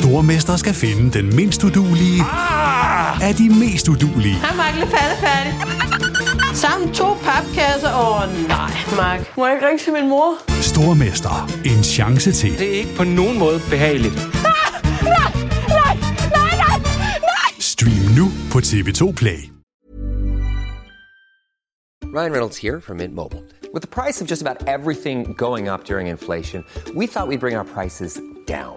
Stormester skal finde den mindst uduelige af de mest uduelige. Hej, Mark. Lidt færdig. Sammen 2 papkasser. Nej, Mark. Må jeg ikke ringe til min mor? Stormester. En chance til. Det er ikke på nogen måde behageligt. Nej! Stream nu på TV 2 Play. Ryan Reynolds here from Mint Mobile. With the price of just about everything going up during inflation, we thought we'd bring our prices down.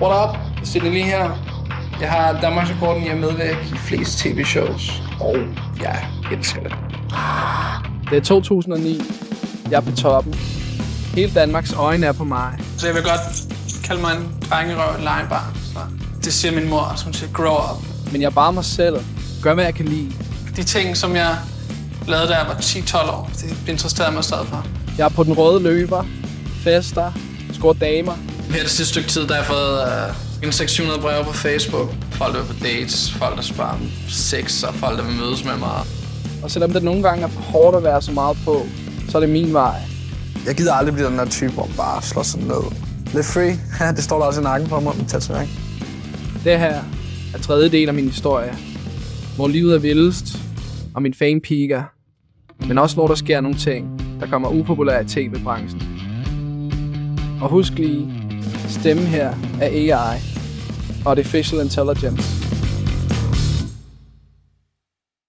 What up? Sidney Lee her. Jeg har Danmarks Akkorden, jeg er medvært i flest tv-shows, og jeg elsker det. Det er 2009. Jeg er på toppen. Hele Danmarks øjne er på mig. Så jeg vil godt kalde mig en drengerøv, en legebarn. Det siger min mor, som siger, grow up. Men jeg er bare mig selv. Gør, hvad jeg kan lide. De ting, som jeg lavede, da jeg var 10-12 år, det interesserede mig stadig for. Jeg er på den røde løber, fester, score damer. Her det sidste stykke tid, der har jeg fået 600 breve på Facebook. Folk, der er på dates, folk, der sparer sex, og folk, der vil mødes med mig. Og selvom det nogle gange er for hårdt at være så meget på, så er det min vej. Jeg gider aldrig blive den der type, hvor man bare slår sig ned. Lidt free. Det står der også i nakken på mig med tatovering. Det her er tredje del af min historie. Hvor livet er vildest, og min fame piker. Men også hvor der sker nogle ting, der kommer upopulære i tv-branchen. Og husk lige, stemmen her er AI og Artificial Intelligence.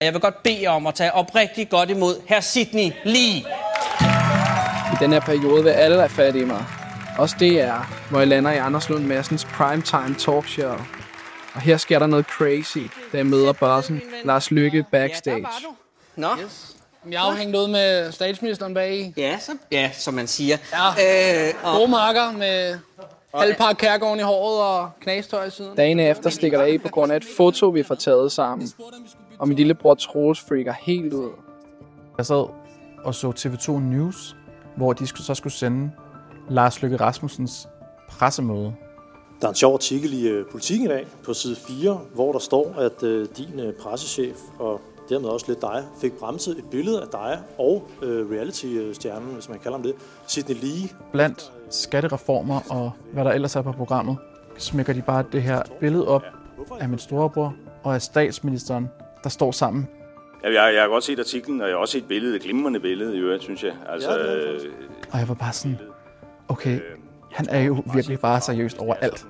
Jeg vil godt bede om at tage oprigtigt godt imod hr. Sidney Lee. I den her periode vil alle være fat i mig. Også DR, hvor jeg lander i Anders Lund Massens primetime talkshow. Og her sker der noget crazy, da jeg møder bossen Lars Løkke backstage. Ja, der var du. Nå. Yes. Jeg har jo hængt ud med statsministeren bag. Ja, som man siger. Ja. Gode marker med halvpart kærgården i håret og knastøj i siden. Dagen efter stikker der af på grund af et foto, vi får taget sammen. Og min lillebror Troels freaker helt ud. Jeg sad og så TV2 News, hvor de så skulle sende Lars Løkke Rasmussens pressemøde. Der er en sjov artikel i Politiken i dag på side 4, hvor der står, at din pressechef og dermed også lidt dig fik bremset et billede af dig og reality-stjernen, hvis man kalder ham det, Sidney Lee. Blandt skattereformer og hvad der ellers er på programmet, smækker de bare det her billede op af min storebror og af statsministeren, der står sammen. Jeg har godt set artiklen, og jeg har også set billedet, et glimrende billede i øvrigt, synes jeg. Altså, og jeg var bare sådan, okay, han er jo virkelig bare seriøst overalt.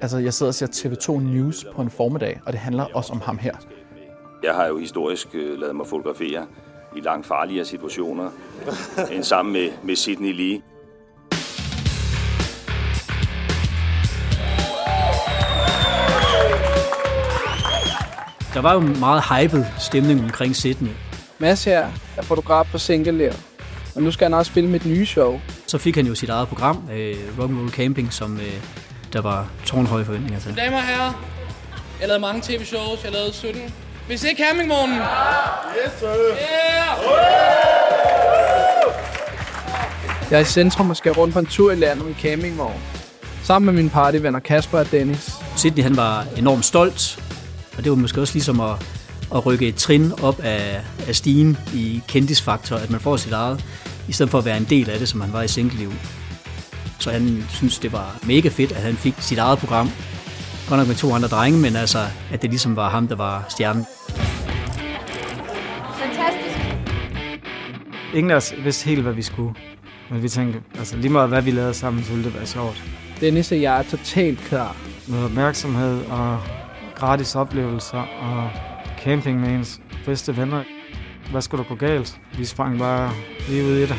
Altså, jeg sidder og ser TV2 News på en formiddag, og det handler også om ham her. Jeg har jo historisk ladet mig fotografere i langt farligere situationer end sammen med Sidney Lee. Der var jo en meget hyped stemning omkring Sidney. Mads her er fotograf på Singelev, og nu skal han også spille mit nye show. Så fik han jo sit eget program, Rock and Roll Camping, som der var tårnhøje forventninger til. Damer og herrer, jeg lavede mange tv-shows, jeg lavede 17. Vi ser campingvognen. Ja. Yes, sir. Yeah. Jeg er i centrum og skal rundt på en tur i landet med campingvogn. Sammen med mine partyvenner Kasper og Dennis. Sidney, han var enormt stolt. Og det var måske også ligesom at rykke et trin op af stigen i kendisfaktor, at man får sit eget, i stedet for at være en del af det, som han var i singleliv. Så han synes, det var mega fedt, at han fik sit eget program. Godt nok med 2 andre drenge, men altså, at det ligesom var ham, der var stjernen. Fantastisk. Ingen af os vidste helt, hvad vi skulle. Men vi tænkte, altså lige meget hvad vi lavede sammen, så ville det være sjovt. Dennis og jeg er totalt klar. Med opmærksomhed og gratis oplevelser og camping med ens bedste venner. Hvad skulle der gå galt? Vi sprang bare lige ud i det. Hvad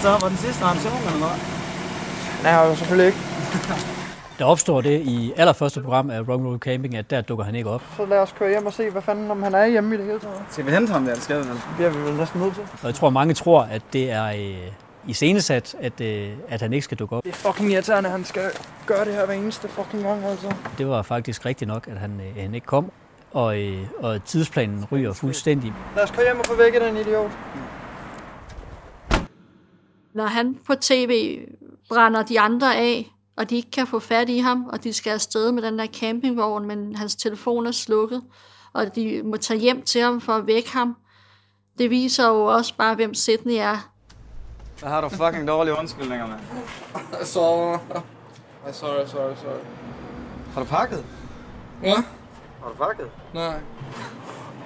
så? Var den sidste ramsion, eller hvad? Nej, selvfølgelig ikke. Der opstår det i allerførste program af Rock and Roll Camping, at der dukker han ikke op. Så lad os køre hjem og se, hvad fanden om han er hjemme i det hele taget. Skal vi hente ham der, det skal vi vel. Det bliver vi vel næsten nødt til. Og jeg tror, mange tror, at det er iscenesat, at han ikke skal dukke op. Det er fucking irriterende, at han skal gøre det her hver eneste fucking gang, altså. Det var faktisk rigtigt nok, at han ikke kom, og tidsplanen ryger fuldstændig. Lad os køre hjem og få vækket den idiot. Når han på tv brænder de andre af, og de ikke kan få fat i ham, og de skal afsted med den der campingvogn, men hans telefon er slukket, og de må tage hjem til ham for at vække ham. Det viser jo også bare, hvem Sidney er. Der har du fucking dårlige undskyldninger, mand. Sorry. Har du pakket? Ja. Har du pakket? Nej.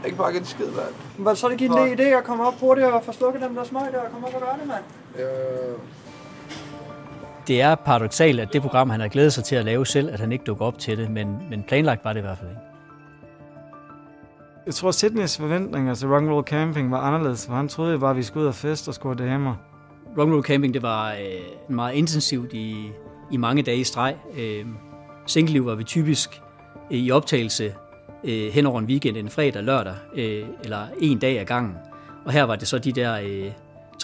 Ikke pakket en skid, mand. Var det så, det gik en idé at komme op hurtigt og få slukket dem der smøg der og komme op og gøre det, mand? Det er paradoksalt, at det program, han har glædet sig til at lave selv, at han ikke dukker op til det, men planlagt var det i hvert fald ikke. Jeg tror, Sidneys forventninger til Rock and Roll Camping var anderledes, for han troede bare, vi skulle ud og fest og score damer. Rock and Roll Camping, det var meget intensivt i mange dage i streg. Singleliv var vi typisk i optagelse hen over en weekend, en fredag, lørdag, eller en dag ad gangen. Og her var det så de der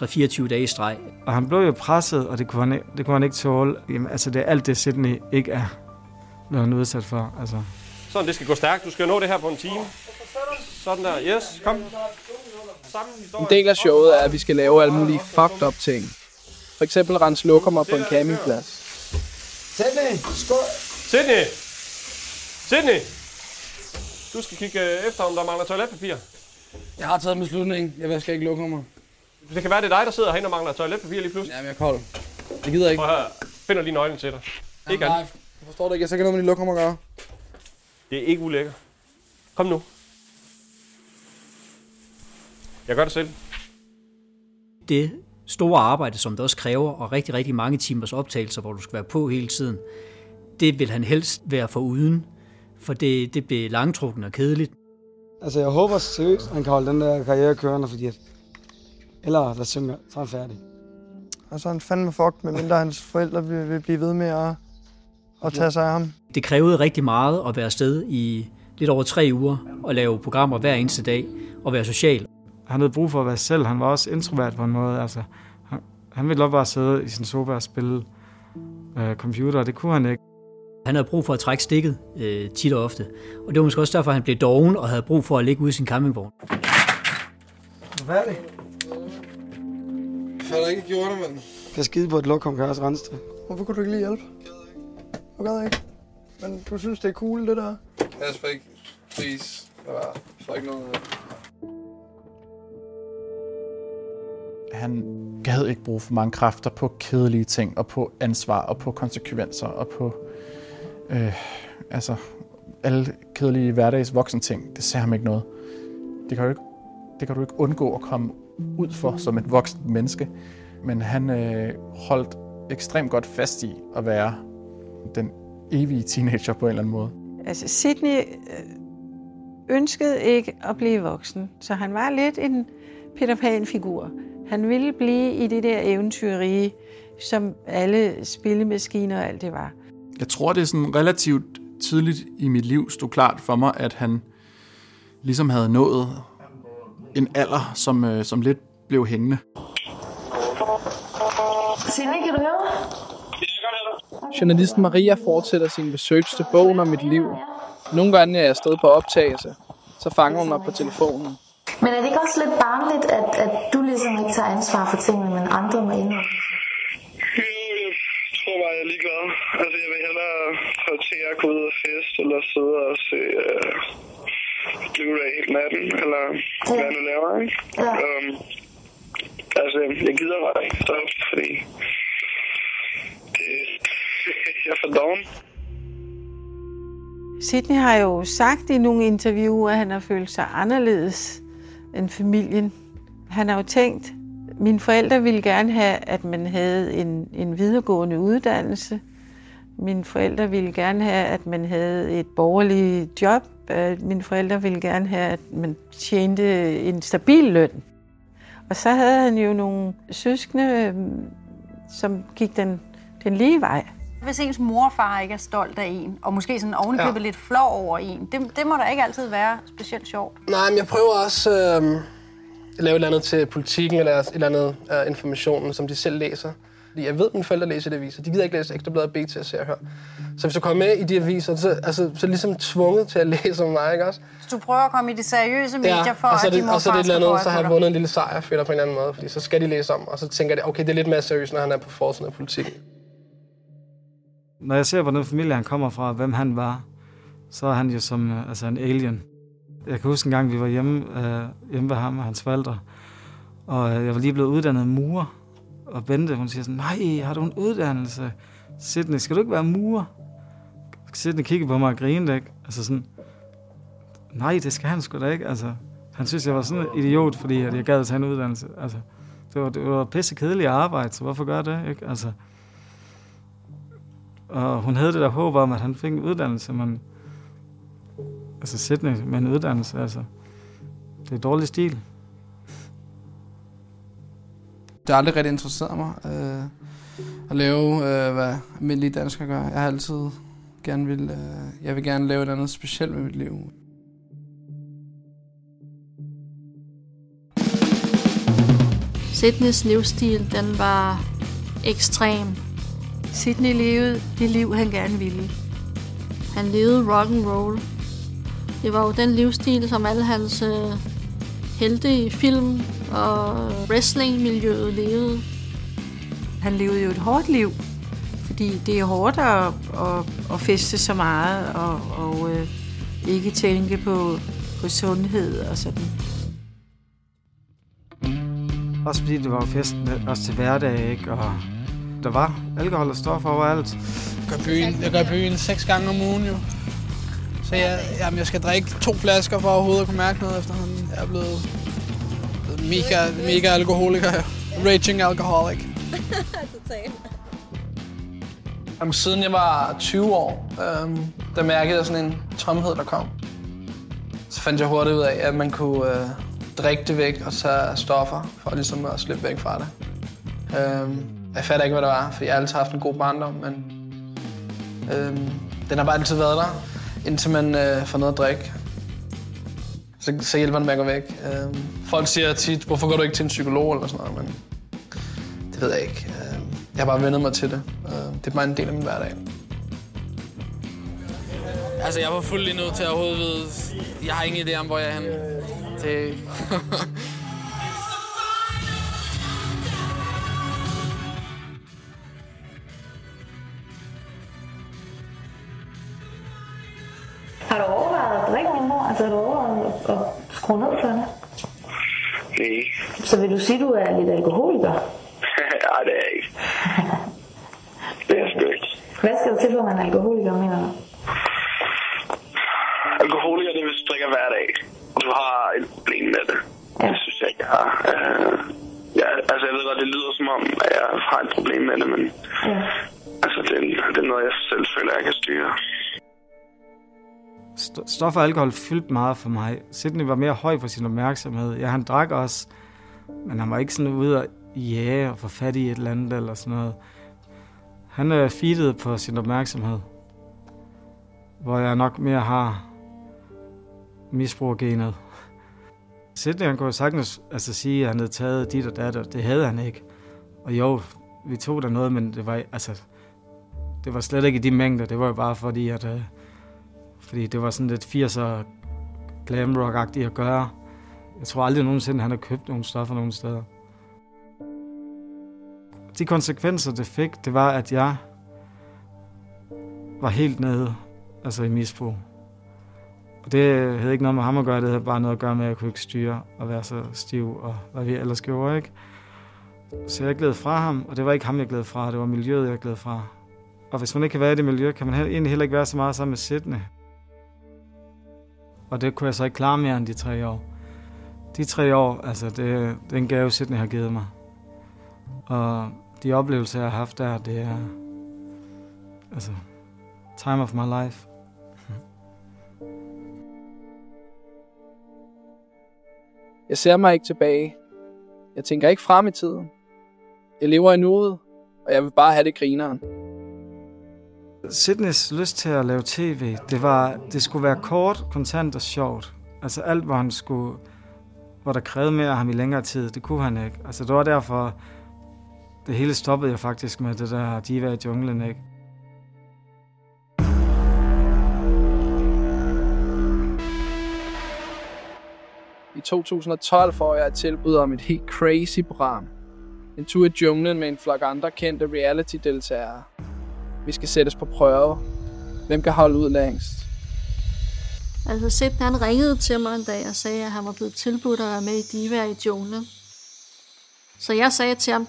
3-24 dage i streg. Og han blev jo presset, og det kunne han ikke tåle. Jamen, altså, det er alt det, Sidney ikke er blevet udsat for. Altså. Sådan, det skal gå stærkt. Du skal nå det her på en time. Sådan der, yes, kom. En del af showet er, at vi skal lave alle mulige fucked up ting. For eksempel rense lokummer på en campingplads. Sidney, skål! Sidney! Du skal kigge efter, om der mangler toiletpapir. Jeg har taget en beslutning. Jeg vasker ikke lokummer. Det kan være, det er dig, der sidder herinde og mangler toiletpapir lige pludselig. Jamen, jeg er kold. Jeg gider ikke. Prøv her. Finder lige nøglen til dig. Jamen, ikke nej. Jeg forstår det ikke. Jeg ser ikke noget med de lokummer at gøre. Det er ikke ulækker. Kom nu. Jeg gør det selv. Det store arbejde, som det også kræver, og rigtig, rigtig mange timers optagelser, hvor du skal være på hele tiden, det vil han helst være foruden, for det bliver langtrukken og kedeligt. Altså, jeg håber seriøst, han kan holde den der karriere kørende, fordi eller der synger, så er han færdig. Og så er han fandme fucked, medmindre hans forældre vil blive ved med at tage sig af ham. Det krævede rigtig meget at være afsted i lidt over 3 uger, og lave programmer hver eneste dag, og være social. Han havde brug for at være selv. Han var også introvert på en måde. Altså, han ville godt bare sidde i sin sofa og spille computer, og det kunne han ikke. Han havde brug for at trække stikket tit og ofte. Og det var måske også derfor, han blev doven og havde brug for at ligge ude i sin campingvogn. Hvad er det? Jeg har da ikke gjort det, mand. Kan skide på et lokum, kan jeg også rense det. Hvorfor kunne du ikke lige hjælpe? Jeg gad ikke. Men du synes, det er cool, det der? Kasper, ikke. Please. Der var ikke noget. Han havde ikke brug for mange kræfter på kedelige ting, og på ansvar, og på konsekvenser, og på alle kedelige hverdags voksen ting. Det ser ham ikke noget. Det kan du ikke undgå at komme ud for som et voksent menneske. Men han holdt ekstremt godt fast i at være den evige teenager på en eller anden måde. Altså, Sidney ønskede ikke at blive voksen, så han var lidt en Peter Pan-figur. Han ville blive i det der eventyrrige, som alle spillemaskiner og alt det var. Jeg tror, det er sådan relativt tidligt i mit liv stod klart for mig, at han ligesom havde nået en alder, som lidt blev hængende. Sidney, kan du høre mig? Journalisten Maria fortsætter sin research til bogen om mit liv. Nogle gange er jeg stadig på optagelse, så fanger hun mig på telefonen. Men er det ikke også lidt barnligt, at du ligesom ikke tager ansvar for tingene, men andre må indrømme? Jeg tror bare, jeg er ligeglad. Altså, jeg vil hellere prioritere at gå ud og fest, eller sidde og se Blu-ray hele natten, eller hvad jeg nu laver, ikke? Ja. Altså, jeg gider bare ikke stå, fordi jeg er for doven. Sidney har jo sagt i nogle interviewer, at han har følt sig anderledes end familien. Han har jo tænkt, mine forældre ville gerne have, at man havde en videregående uddannelse. Mine forældre ville gerne have, at man havde et borgerligt job. Mine forældre ville gerne have, at man tjente en stabil løn. Og så havde han jo nogle søskende, som gik den lige vej. Hvis ens mor og far ikke er stolt af en, og måske sådan ovenikøbet lidt flov over en, det må da ikke altid være specielt sjovt. Nej, men jeg prøver også at lave et eller andet til Politiken, eller et eller andet informationen, som de selv læser. Jeg ved, at mine forældre læser de aviser. De gider ikke læse Ekstra Bladet og BT og Se og Hør. Så hvis du kommer med i de aviser, så er ligesom tvunget til at læse om mig, ikke også? Så du prøver at komme i de seriøse medier for, at de må faktisk få øje på dig. Og så har jeg vundet en lille sejr, føler på en anden måde, fordi så skal de læse om, og så tænker de, okay, det er lidt mere seriøst, når han er på forsiden af Politiken. Når jeg ser, hvordan familien han kommer fra, hvem han var, så er han jo som en alien. Jeg kan huske en gang, vi var hjemme ved ham og hans forældre, og jeg var lige blevet uddannet murer. Og Bente, hun siger sådan, nej, har du en uddannelse? Sidney, skal du ikke være murer? Sidney kiggede på mig og grinede, ikke? Altså sådan, nej, det skal han sgu da ikke. Altså, han synes, jeg var sådan en idiot, fordi jeg gad at tage en uddannelse. Altså, det var pisse kedeligt arbejde, så hvorfor gør det, ikke? Altså, og hun havde det der håb om, at han fik en uddannelse, men altså Sidney med en uddannelse, altså, det er dårlig stil. Det har aldrig rigtig interesseret mig at lave, hvad almindelige danskere gør. Jeg har altid gerne vil lave et andet specielt med mit liv. Sidneys livsstil, den var ekstrem. Sidney levede det liv, han gerne ville. Han levede rock and roll. Det var jo den livsstil, som alle hans helte i film og wrestlingmiljøet levede. Han levede jo et hårdt liv, fordi det er hårdt at feste så meget og ikke tænke på sundhed og sådan. Også fordi det var festen også til hverdag, ikke? Og der var alkohol og stoffer overalt. Jeg gør byen 6 gange om ugen jo. Så jeg skal drikke 2 flasker for overhovedet at kunne mærke noget efterhånden. Jeg er blevet mega alkoholiker. Raging alcoholic. Siden jeg var 20 år, der mærkede jeg sådan en tomhed, der kom. Så fandt jeg hurtigt ud af, at man kunne drikke det væk og tage stoffer for ligesom at slippe væk fra det. Jeg fatter ikke, hvad det var, for jeg har altid haft en god barndom, men den har bare altid været der. Indtil man får noget at drikke, så hjælper den med at gå væk. Folk siger tit, hvorfor går du ikke til en psykolog eller sådan noget, men det ved jeg ikke. Jeg har bare vendet mig til det. Det er bare en del af min hverdag. Altså, jeg var fuldt lige nødt til at overhovedet. Jeg har ingen idé om, hvor jeg er henne. Det... Har du overvejet at drikke mindre? Altså har du overvejet at skrue ned for det? Nej. Så vil du sige, at du er lidt alkoholiker? Nej, det er jeg ikke. Det er sgu ikke. Hvad skal du til, for man er alkoholiker, mener du? Alkoholiker, det er, hvis du drikker hver dag. Og du har et problem med det. Ja. Det synes jeg ikke, jeg har. Jeg ved godt, det lyder som om, at jeg har et problem med det, men... Ja. Altså, det er noget, jeg selv føler, jeg kan styre. Stof og alkohol fyldte meget for mig. Sidney var mere høj på sin opmærksomhed. Ja, han drak også, men han var ikke sådan ude og jage og få fat i et eller andet eller sådan noget. Han feedede på sin opmærksomhed, hvor jeg nok mere har misbrug-genet. Sidney, han kunne sagtens sige, at han havde taget dit og datter. Det havde han ikke. Og jo, vi tog der noget, men det var slet ikke i de mængder. Det var jo bare fordi, at... Fordi det var sådan lidt 80'er glamrock-agtigt at gøre. Jeg tror aldrig nogensinde, han har købt nogle stoffer nogen steder. De konsekvenser, det fik, det var, at jeg var helt nede, i misbrug. Og det havde ikke noget med ham at gøre, det havde bare noget at gøre med, at jeg kunne ikke styre og være så stiv, og hvad vi ellers gjorde, ikke? Så jeg gled fra ham, og det var ikke ham, jeg gled fra, det var miljøet, jeg gled fra. Og hvis man ikke kan være i det miljø, kan man egentlig heller ikke være så meget sammen med Sidney. Og det kunne jeg så ikke klare mere end de 3 år. De 3 år, det er en gave, Sidney har givet mig. Og de oplevelser, jeg har haft der, det er... Time of my life. Jeg ser mig ikke tilbage. Jeg tænker ikke frem i tiden. Jeg lever i nuet, og jeg vil bare have det grineren. Sidneys lyst til at lave tv, det skulle være kort, kontant og sjovt. Altså alt, hvor der krævede mere af ham i længere tid, det kunne han ikke. Altså det var derfor, det hele stoppede jeg faktisk med det der Divaer i junglen, ikke? I 2012 får jeg et tilbud om et helt crazy program. En tur i junglen med en flok andre kendte reality-deltagere. Vi skal sættes på prøve. Hvem kan holde ud længst? Altså Sidney, han ringede til mig en dag og sagde, at han var blevet tilbudt at være med i Divaer i junglen. Så jeg sagde til ham,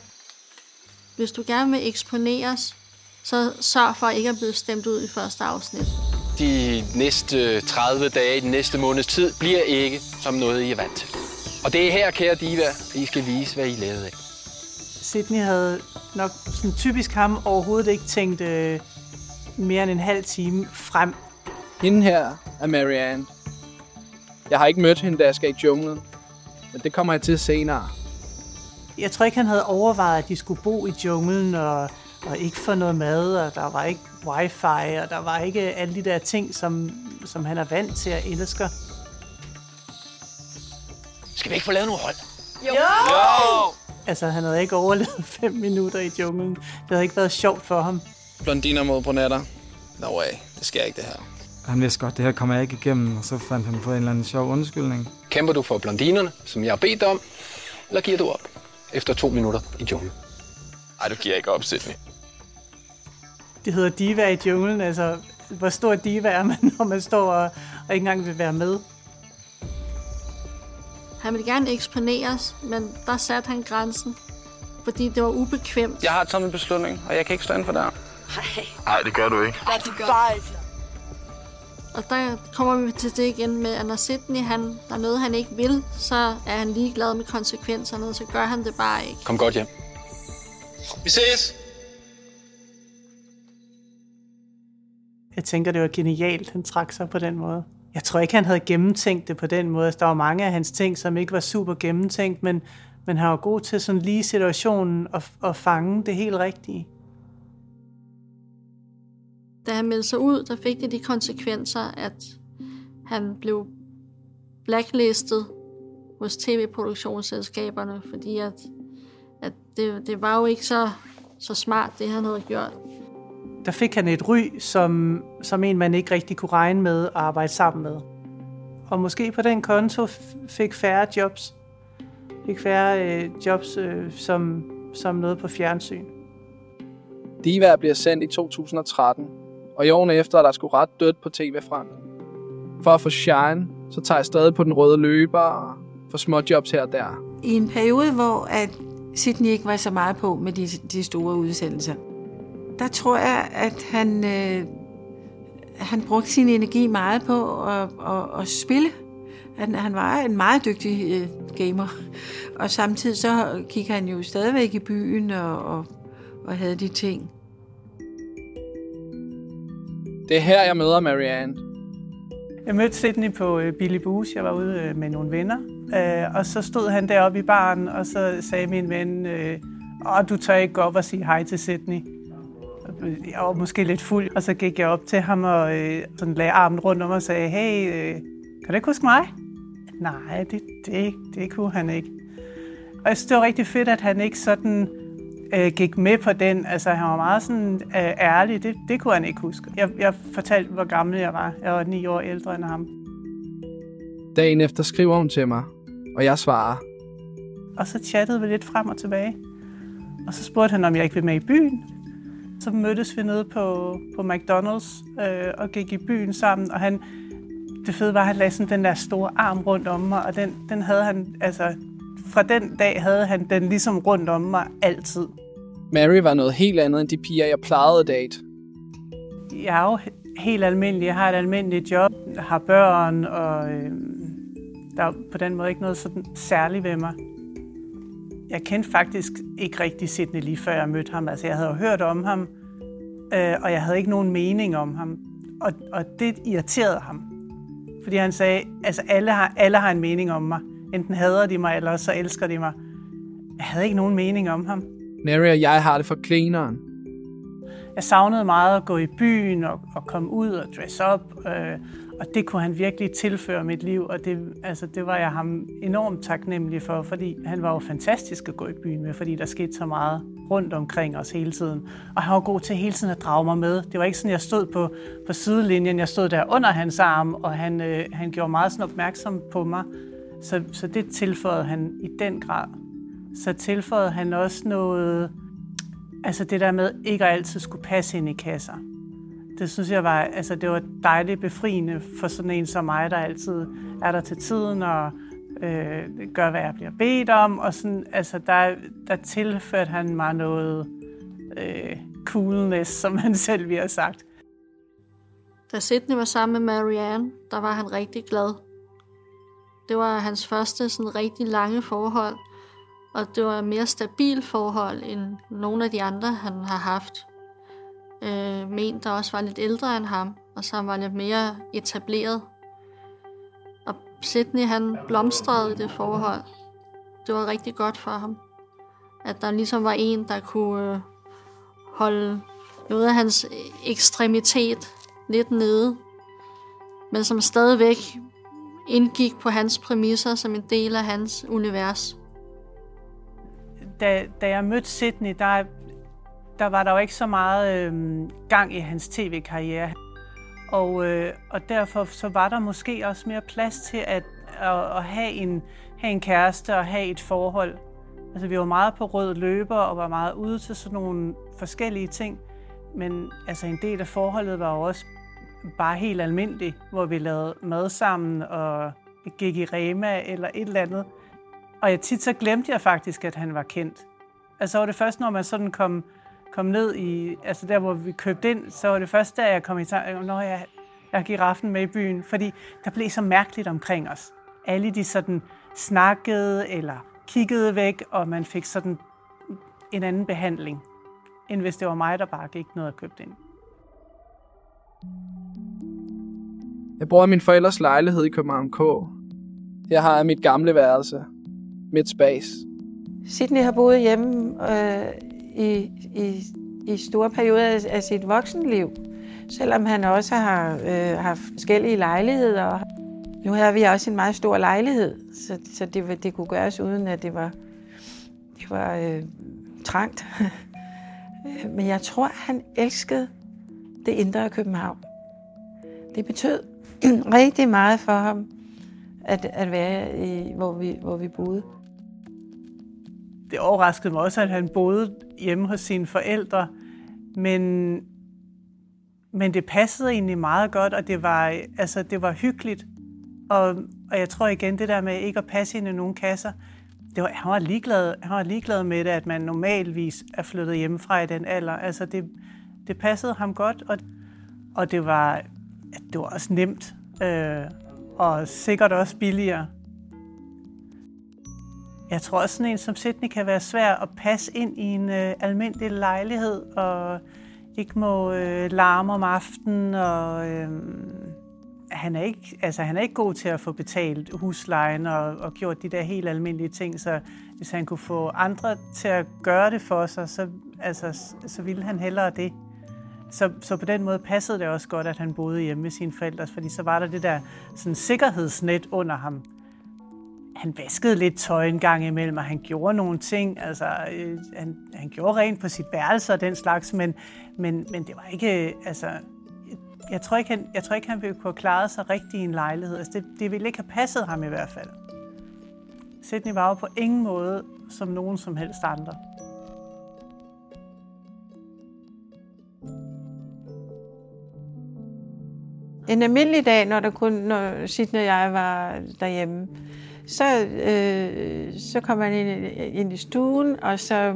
hvis du gerne vil eksponeres, så sørg for ikke at blive stemt ud i første afsnit. De næste 30 dage, den næste måneds tid, bliver ikke som noget, I er vant til. Og det er her, kære diva, I skal vise, hvad I lavede af. Sidney havde nok sådan typisk ham overhovedet ikke tænkt mere end en halv time frem. Hende her er Marianne. Jeg har ikke mødt hende, da jeg skal i junglen, men det kommer jeg til senere. Jeg tror ikke, han havde overvejet, at de skulle bo i junglen og ikke få noget mad, og der var ikke wifi, og der var ikke alle de der ting, som han er vant til at elske. Skal vi ikke få lavet nogle hold? Jo! Jo! Altså, han havde ikke overlevet 5 minutter i junglen. Det havde ikke været sjovt for ham. Blondiner mod brunetter. No way, det sker ikke det her. Han vidste godt, det her kommer jeg ikke igennem, og så fandt han på en eller anden sjov undskyldning. Kæmper du for blondinerne, som jeg har bedt om, eller giver du op efter 2 minutter i junglen? Ej, du giver ikke op, Sidney. Det hedder diva i junglen, altså hvor stor diva er man, når man står og ikke engang vil være med? Han ville gerne eksponeres, men der satte han grænsen, fordi det var ubekvemt. Jeg har taget en beslutning, og jeg kan ikke stå inden for der. Nej, det gør du ikke. Ja, det gør du. Og der kommer vi til det igen med, at når Sidney, der er noget, han ikke vil, så er han ligeglad med konsekvenserne, og så gør han det bare ikke. Kom godt hjem. Vi ses! Jeg tænker, det var genialt, han trak sig på den måde. Jeg tror ikke, han havde gennemtænkt det på den måde. Der var mange af hans ting, som ikke var super gennemtænkt, men han var god til sådan lige situationen og fange det helt rigtige. Da han meldte sig ud, der fik det de konsekvenser, at han blev blacklistet hos tv-produktionsselskaberne, fordi at det var jo ikke så smart, det han havde gjort. Der fik han et ry, som en, man ikke rigtig kunne regne med at arbejde sammen med. Og måske på den konto fik færre jobs. Fik færre jobs som noget på fjernsyn. Divaer bliver sendt i 2013, og i årene efter er der sgu ret dødt på tv-fronten. For at få shine, så tager jeg stadig på den røde løber og får små jobs her og der. I en periode, hvor Sidney ikke var så meget på med de store udsendelser, der tror jeg, at han brugte sin energi meget på at spille. Han var en meget dygtig gamer, og samtidig så gik han jo stadigvæk i byen og havde de ting. Det er her, jeg møder Marianne. Jeg mødte Sidney på Billy Boos. Jeg var ude med nogle venner, og så stod han deroppe i baren, og så sagde min ven, du tør ikke gå op og sige hej til Sidney. Jeg var måske lidt fuld, og så gik jeg op til ham og sådan lagde armen rundt om og sagde, hey, kan du ikke huske mig? Nej, det kunne han ikke. Og jeg synes, det var rigtig fedt, at han ikke sådan gik med på den. Altså, han var meget sådan ærlig. Det kunne han ikke huske. Jeg fortalte, hvor gammel jeg var. Jeg var 9 år ældre end ham. Dagen efter skriver hun til mig, og jeg svarer. Og så chattede vi lidt frem og tilbage. Og så spurgte han, om jeg ikke ville med i byen. Så mødtes vi nede på McDonald's og gik i byen sammen. Og det fede var, at han lagde sådan den der store arm rundt om mig, og den havde han, altså fra den dag havde han den ligesom rundt om mig altid. Mary var noget helt andet end de piger, jeg plejede at date. Jeg er jo helt almindelig. Jeg har et almindeligt job, jeg har børn, og der er på den måde ikke noget sådan særligt ved mig. Jeg kendte faktisk ikke rigtig Sidney lige før jeg mødte ham. Altså, jeg havde jo hørt om ham, og jeg havde ikke nogen mening om ham. Og det irriterede ham. Fordi han sagde, altså alle har en mening om mig. Enten hader de mig, eller så elsker de mig. Jeg havde ikke nogen mening om ham. Mary og jeg har det for klineren. Jeg savnede meget at gå i byen og komme ud og dress up. Og det kunne han virkelig tilføre mit liv. Og det var jeg ham enormt taknemmelig for. Fordi han var jo fantastisk at gå i byen med. Fordi der skete så meget rundt omkring os hele tiden. Og han var god til hele tiden at drage mig med. Det var ikke sådan, jeg stod på sidelinjen. Jeg stod der under hans arm. Og han gjorde meget sådan opmærksom på mig. Så det tilføjede han i den grad. Så tilføjede han også noget... Altså det der med ikke at altid skulle passe ind i kasser. Det synes jeg var, altså det var dejligt befriende for sådan en som mig, der altid er der til tiden og gør, hvad jeg bliver bedt om. Og sådan, altså der tilførte han mig noget coolness, som han selv ville have sagt. Da Sidney var sammen med Marianne, der var han rigtig glad. Det var hans første sådan rigtig lange forhold. Og det var et mere stabilt forhold, end nogle af de andre, han har haft. Men der også var lidt ældre end ham, og så var lidt mere etableret. Og Sidney, han blomstrede i det forhold. Det var rigtig godt for ham. At der ligesom var en, der kunne holde noget af hans ekstremitet lidt nede, men som stadigvæk indgik på hans præmisser som en del af hans univers. Da jeg mødte Sidney, der var der jo ikke så meget gang i hans tv-karriere. Og derfor så var der måske også mere plads til at have en kæreste og have et forhold. Altså vi var meget på rød løber og var meget ude til sådan nogle forskellige ting. Men altså en del af forholdet var jo også bare helt almindelig, hvor vi lavede mad sammen og gik i Rema eller et eller andet. Og tit så glemte jeg faktisk, at han var kendt. Altså var det først, når man sådan kom ned i... Altså der, hvor vi købte ind, så var det først, da jeg kom i tanke, når jeg gik aften med i byen. Fordi der blev så mærkeligt omkring os. Alle de sådan snakkede eller kiggede væk, og man fik sådan en anden behandling, end hvis det var mig, der bare gik ned og købte ind. Jeg bor i min forældres lejlighed i København K. Her har jeg mit gamle værelse. Mit space. Sidney har boet hjemme i store perioder af sit voksenliv, selvom han også har haft forskellige lejligheder. Nu havde vi også en meget stor lejlighed, så det kunne gøres uden at det var trangt. Men jeg tror, han elskede det indre af København. Det betød rigtig meget for ham at være i, hvor vi boede. Det overraskede mig også, at han boede hjemme hos sine forældre, men det passede egentlig meget godt, og det var hyggeligt. Og jeg tror igen, det der med ikke at passe ind i nogen kasser, han var ligeglad med det, at man normalvis er flyttet hjemmefra i den alder. Altså det passede ham godt, og det var også nemt, og sikkert også billigere. Jeg tror også, sådan en som Sidney kan være svær at passe ind i en almindelig lejlighed, og ikke må larme om aftenen, og han er ikke god til at få betalt huslejen og gjort de der helt almindelige ting, så hvis han kunne få andre til at gøre det for sig, så ville han hellere det. Så på den måde passede det også godt, at han boede hjemme med sine forældre, fordi så var der det der sådan sikkerhedsnet under ham. Han vaskede lidt tøj en gang imellem, og han gjorde nogle ting. Altså, han gjorde rent på sit værelse og den slags, men det var ikke... Altså, jeg tror ikke, han ville kunne have klaret sig rigtigt i en lejlighed. Altså, det ville ikke have passet ham i hvert fald. Sidney var jo på ingen måde som nogen som helst andre. En almindelig dag, når Sidney og jeg var derhjemme, så kom han ind i stuen, og så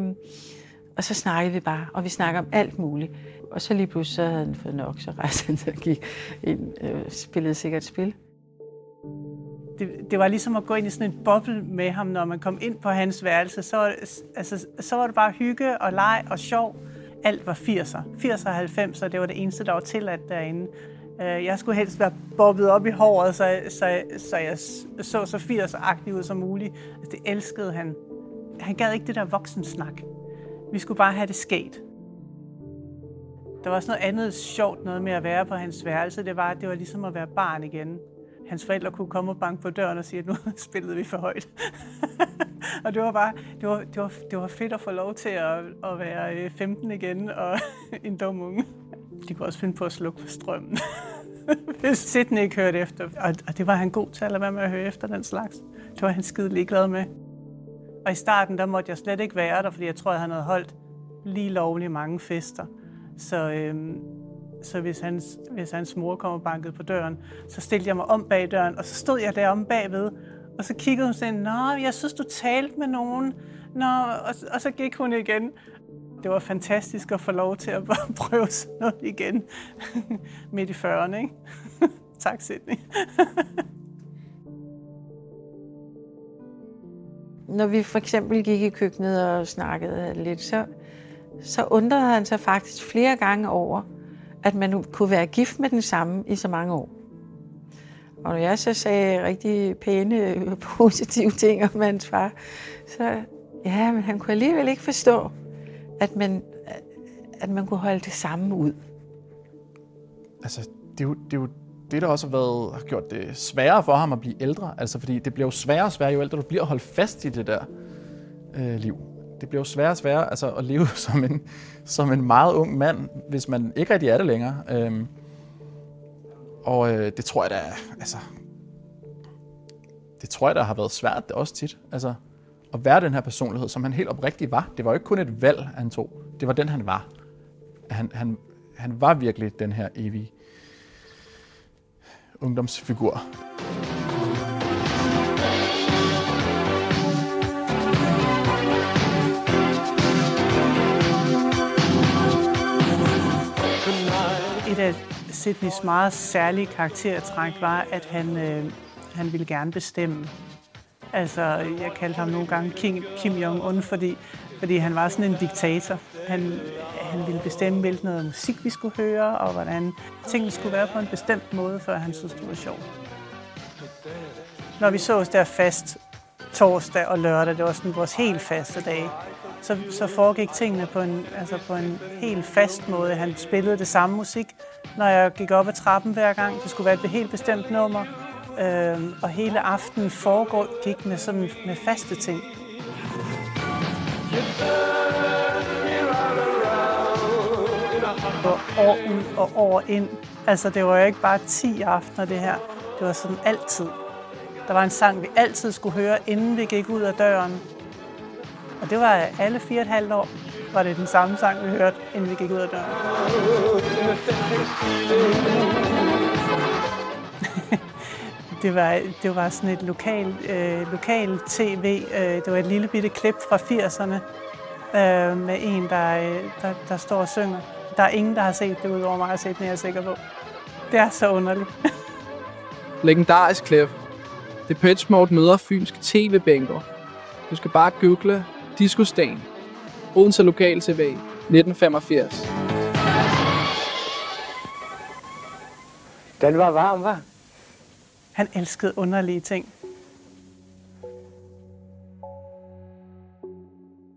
snakkede vi bare, og vi snakkede om alt muligt. Og så lige pludselig så havde han fået nok, så rejste han og gik ind og spillede sikkert spil. Det var ligesom at gå ind i sådan en boble med ham, når man kom ind på hans værelse. Så var det bare hygge og leg og sjov. Alt var 80'er og 90'er, det var det eneste, der var tilladt derinde. Jeg skulle helst være bobbet op i håret, så jeg så 80-agtig ud som muligt. Det elskede han. Han gad ikke det der voksensnak. Vi skulle bare have det sket. Der var også noget andet sjovt noget med at være på hans værelse. Det var ligesom at være barn igen. Hans forældre kunne komme og banke på døren og sige, at nu spillede vi for højt. Og det var fedt at få lov til at være 15 igen og en dum unge. De kunne også finde på at slukke for strømmen, hvis Sidney ikke hørte efter. Og det var han god til at lade være med at høre efter den slags. Det var han skide ligeglad med. Og i starten, der måtte jeg slet ikke være der, fordi jeg tror, at han havde holdt lige lovlig mange fester. Så hvis hans mor kom og bankede på døren, så stillede jeg mig om bag døren, og så stod jeg deromme bagved, og så kiggede hun sådan, nå, jeg synes, du talte med nogen. Nå, og så gik hun igen. Det var fantastisk at få lov til at prøve sådan noget igen midt i 40'erne, ikke? Tak, Sidney. Når vi for eksempel gik i køkkenet og snakkede lidt, så undrede han sig faktisk flere gange over, at man kunne være gift med den samme i så mange år. Og når jeg så sagde rigtig pæne, positive ting om hans far, så ja, men han kunne alligevel ikke forstå, at man kunne holde det samme ud. Altså, det er jo det, der også har gjort det sværere for ham at blive ældre. Altså, fordi det bliver jo sværere og sværere, jo ældre du bliver, at holde fast i det der liv. Det bliver jo sværere og sværere altså, at leve som en meget ung mand, hvis man ikke rigtig er det længere. Det tror jeg da, altså... Det tror jeg da har været svært også tit. Altså, at være den her personlighed, som han helt oprigtigt var. Det var jo ikke kun et valg, han tog. Det var den, han var. Han var virkelig den her evige ungdomsfigur. Et af Sidneys meget særlige karaktertræk var, at han ville gerne bestemme. Altså, jeg kaldte ham nogle gange Kim Jong-un, fordi han var sådan en diktator. Han ville bestemme, hvilken noget musik vi skulle høre, og hvordan tingene skulle være på en bestemt måde, før han syntes, det var sjovt. Når vi sås der fast torsdag og lørdag, det var sådan vores helt faste dage, så foregik tingene på en helt fast måde. Han spillede det samme musik, når jeg gik op ad trappen hver gang. Det skulle være et helt bestemt nummer. Og hele aftenen foregik med faste ting. Og år ud og år ind. Altså, det var jo ikke bare 10 aftener, det her. Det var sådan altid. Der var en sang, vi altid skulle høre, inden vi gik ud af døren. Og det var alle 4,5 år, var det den samme sang, vi hørte, inden vi gik ud af døren. Det var sådan et lokal tv. Det var et lille bitte klip fra 80'erne med en, der står og synger. Der er ingen, der har set det, udover mig og Sidney, jeg er sikker på. Det er så underligt. Legendarisk klip. Det Pitchmort møder fynske tv-bænker. Du skal bare google Disco-stan. Odense Lokal-TV 1985. Den var varm, hva'? Han elskede underlige ting.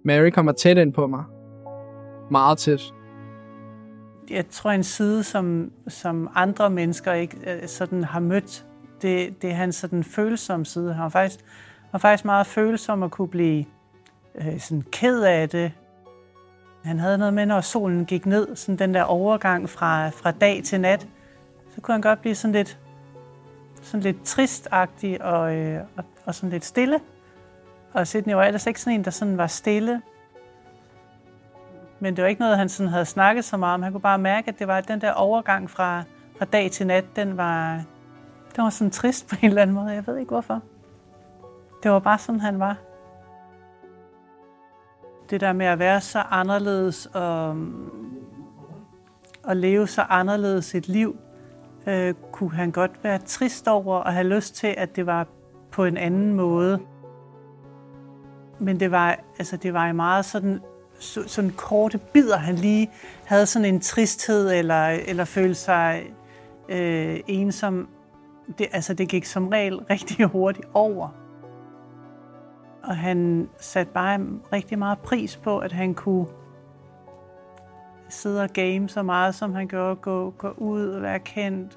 Mary kommer tæt ind på mig. Meget tæt. Jeg tror, en side, som andre mennesker ikke sådan har mødt, det er hans sådan følsomme side. Han var faktisk meget følsom og kunne blive sådan ked af det. Han havde noget med, når solen gik ned, sådan den der overgang fra dag til nat, så kunne han godt blive sådan lidt tristagtig og sådan lidt stille. Og Sidney var ellers ikke sådan en, der sådan var stille. Men det var ikke noget, han sådan havde snakket så meget om. Han kunne bare mærke, at det var den der overgang fra dag til nat, den var sådan trist på en eller anden måde. Jeg ved ikke hvorfor. Det var bare sådan, han var. Det der med at være så anderledes og leve så anderledes et liv, kunne han godt være trist over og have lyst til, at det var på en anden måde. Men det var i meget sådan korte bidder, han lige havde sådan en tristhed eller følte sig ensom. Det gik som regel rigtig hurtigt over. Og han satte bare rigtig meget pris på, at han kunne sidde og game så meget, som han gjorde. Gå ud og være kendt.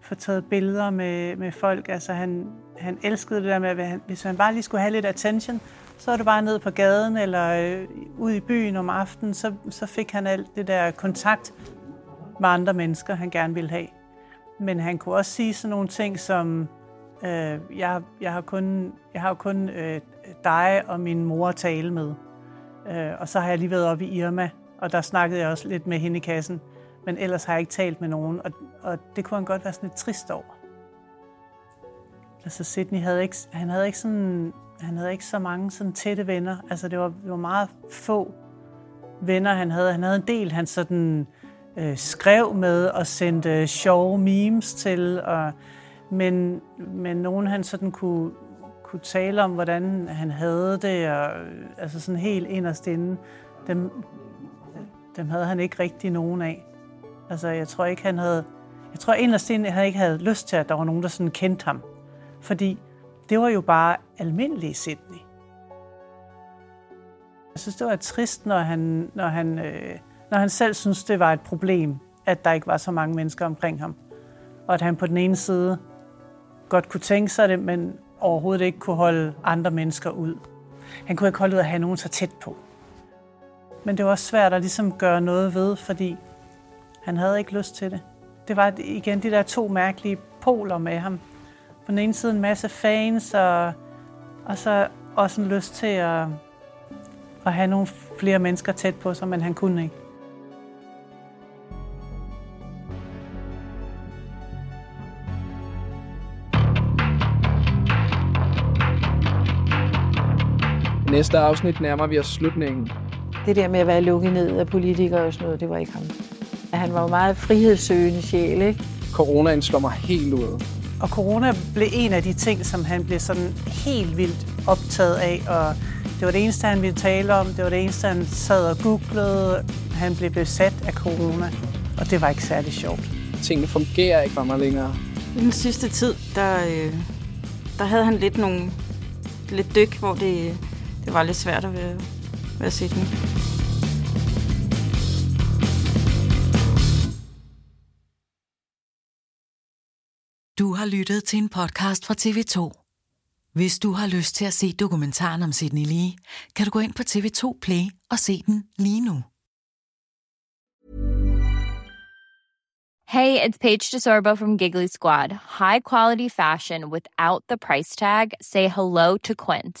Få taget billeder med folk. Altså han elskede det der med, at hvis han bare lige skulle have lidt attention, så var det bare ned på gaden eller ud i byen om aftenen, så fik han alt det der kontakt med andre mennesker, han gerne ville have. Men han kunne også sige sådan nogle ting som, jeg har kun dig og min mor at tale med. Og så har jeg lige været oppe i Irma, og der snakkede jeg også lidt med hende i kassen. Men ellers har jeg ikke talt med nogen, og det kunne han godt være sådan lidt trist over. Altså Sidney havde ikke så mange sådan tætte venner. Altså det var meget få venner, han havde. Han havde en del, han sådan skrev med og sendte sjove memes til. Men nogen, han sådan kunne tale om, hvordan han havde det. Og, altså sådan helt inderst inde. Dem havde han ikke rigtig nogen af. Altså jeg tror inderst inde, han ikke havde lyst til, at der var nogen, der sådan kendte ham. Fordi det var jo bare almindelig Sidney. Jeg synes, det var trist, når han selv syntes, det var et problem, at der ikke var så mange mennesker omkring ham. Og at han på den ene side godt kunne tænke sig det, men overhovedet ikke kunne holde andre mennesker ud. Han kunne ikke holde ud at have nogen så tæt på. Men det var også svært at ligesom gøre noget ved, fordi han havde ikke lyst til det. Det var igen de der to mærkelige poler med ham. På den ene side en masse fans, og så også en lyst til at have nogle flere mennesker tæt på sig, men han kunne ikke. Næste afsnit nærmer vi os slutningen. Det der med at være lukket ned af politikere og sådan noget, det var ikke ham. Han var jo meget frihedssøgende sjæl, ikke? Coronaen slår mig helt ud. Og corona blev en af de ting, som han blev sådan helt vildt optaget af, og det var det eneste, han ville tale om. Det var det eneste, han sad og googlede. Han blev besat af corona, og det var ikke særlig sjovt. Tingene fungerer ikke for mig længere. I den sidste tid, der havde han lidt dyk, hvor det var lidt svært at være Sidney. Du har lyttet til en podcast fra TV2. Hvis du har lyst til at se dokumentaren om Sidney Lee, kan du gå ind på TV2 Play og se den lige nu. Hey, it's Paige DeSorbo from Giggly Squad. High quality fashion without the price tag. Say hello to Quince.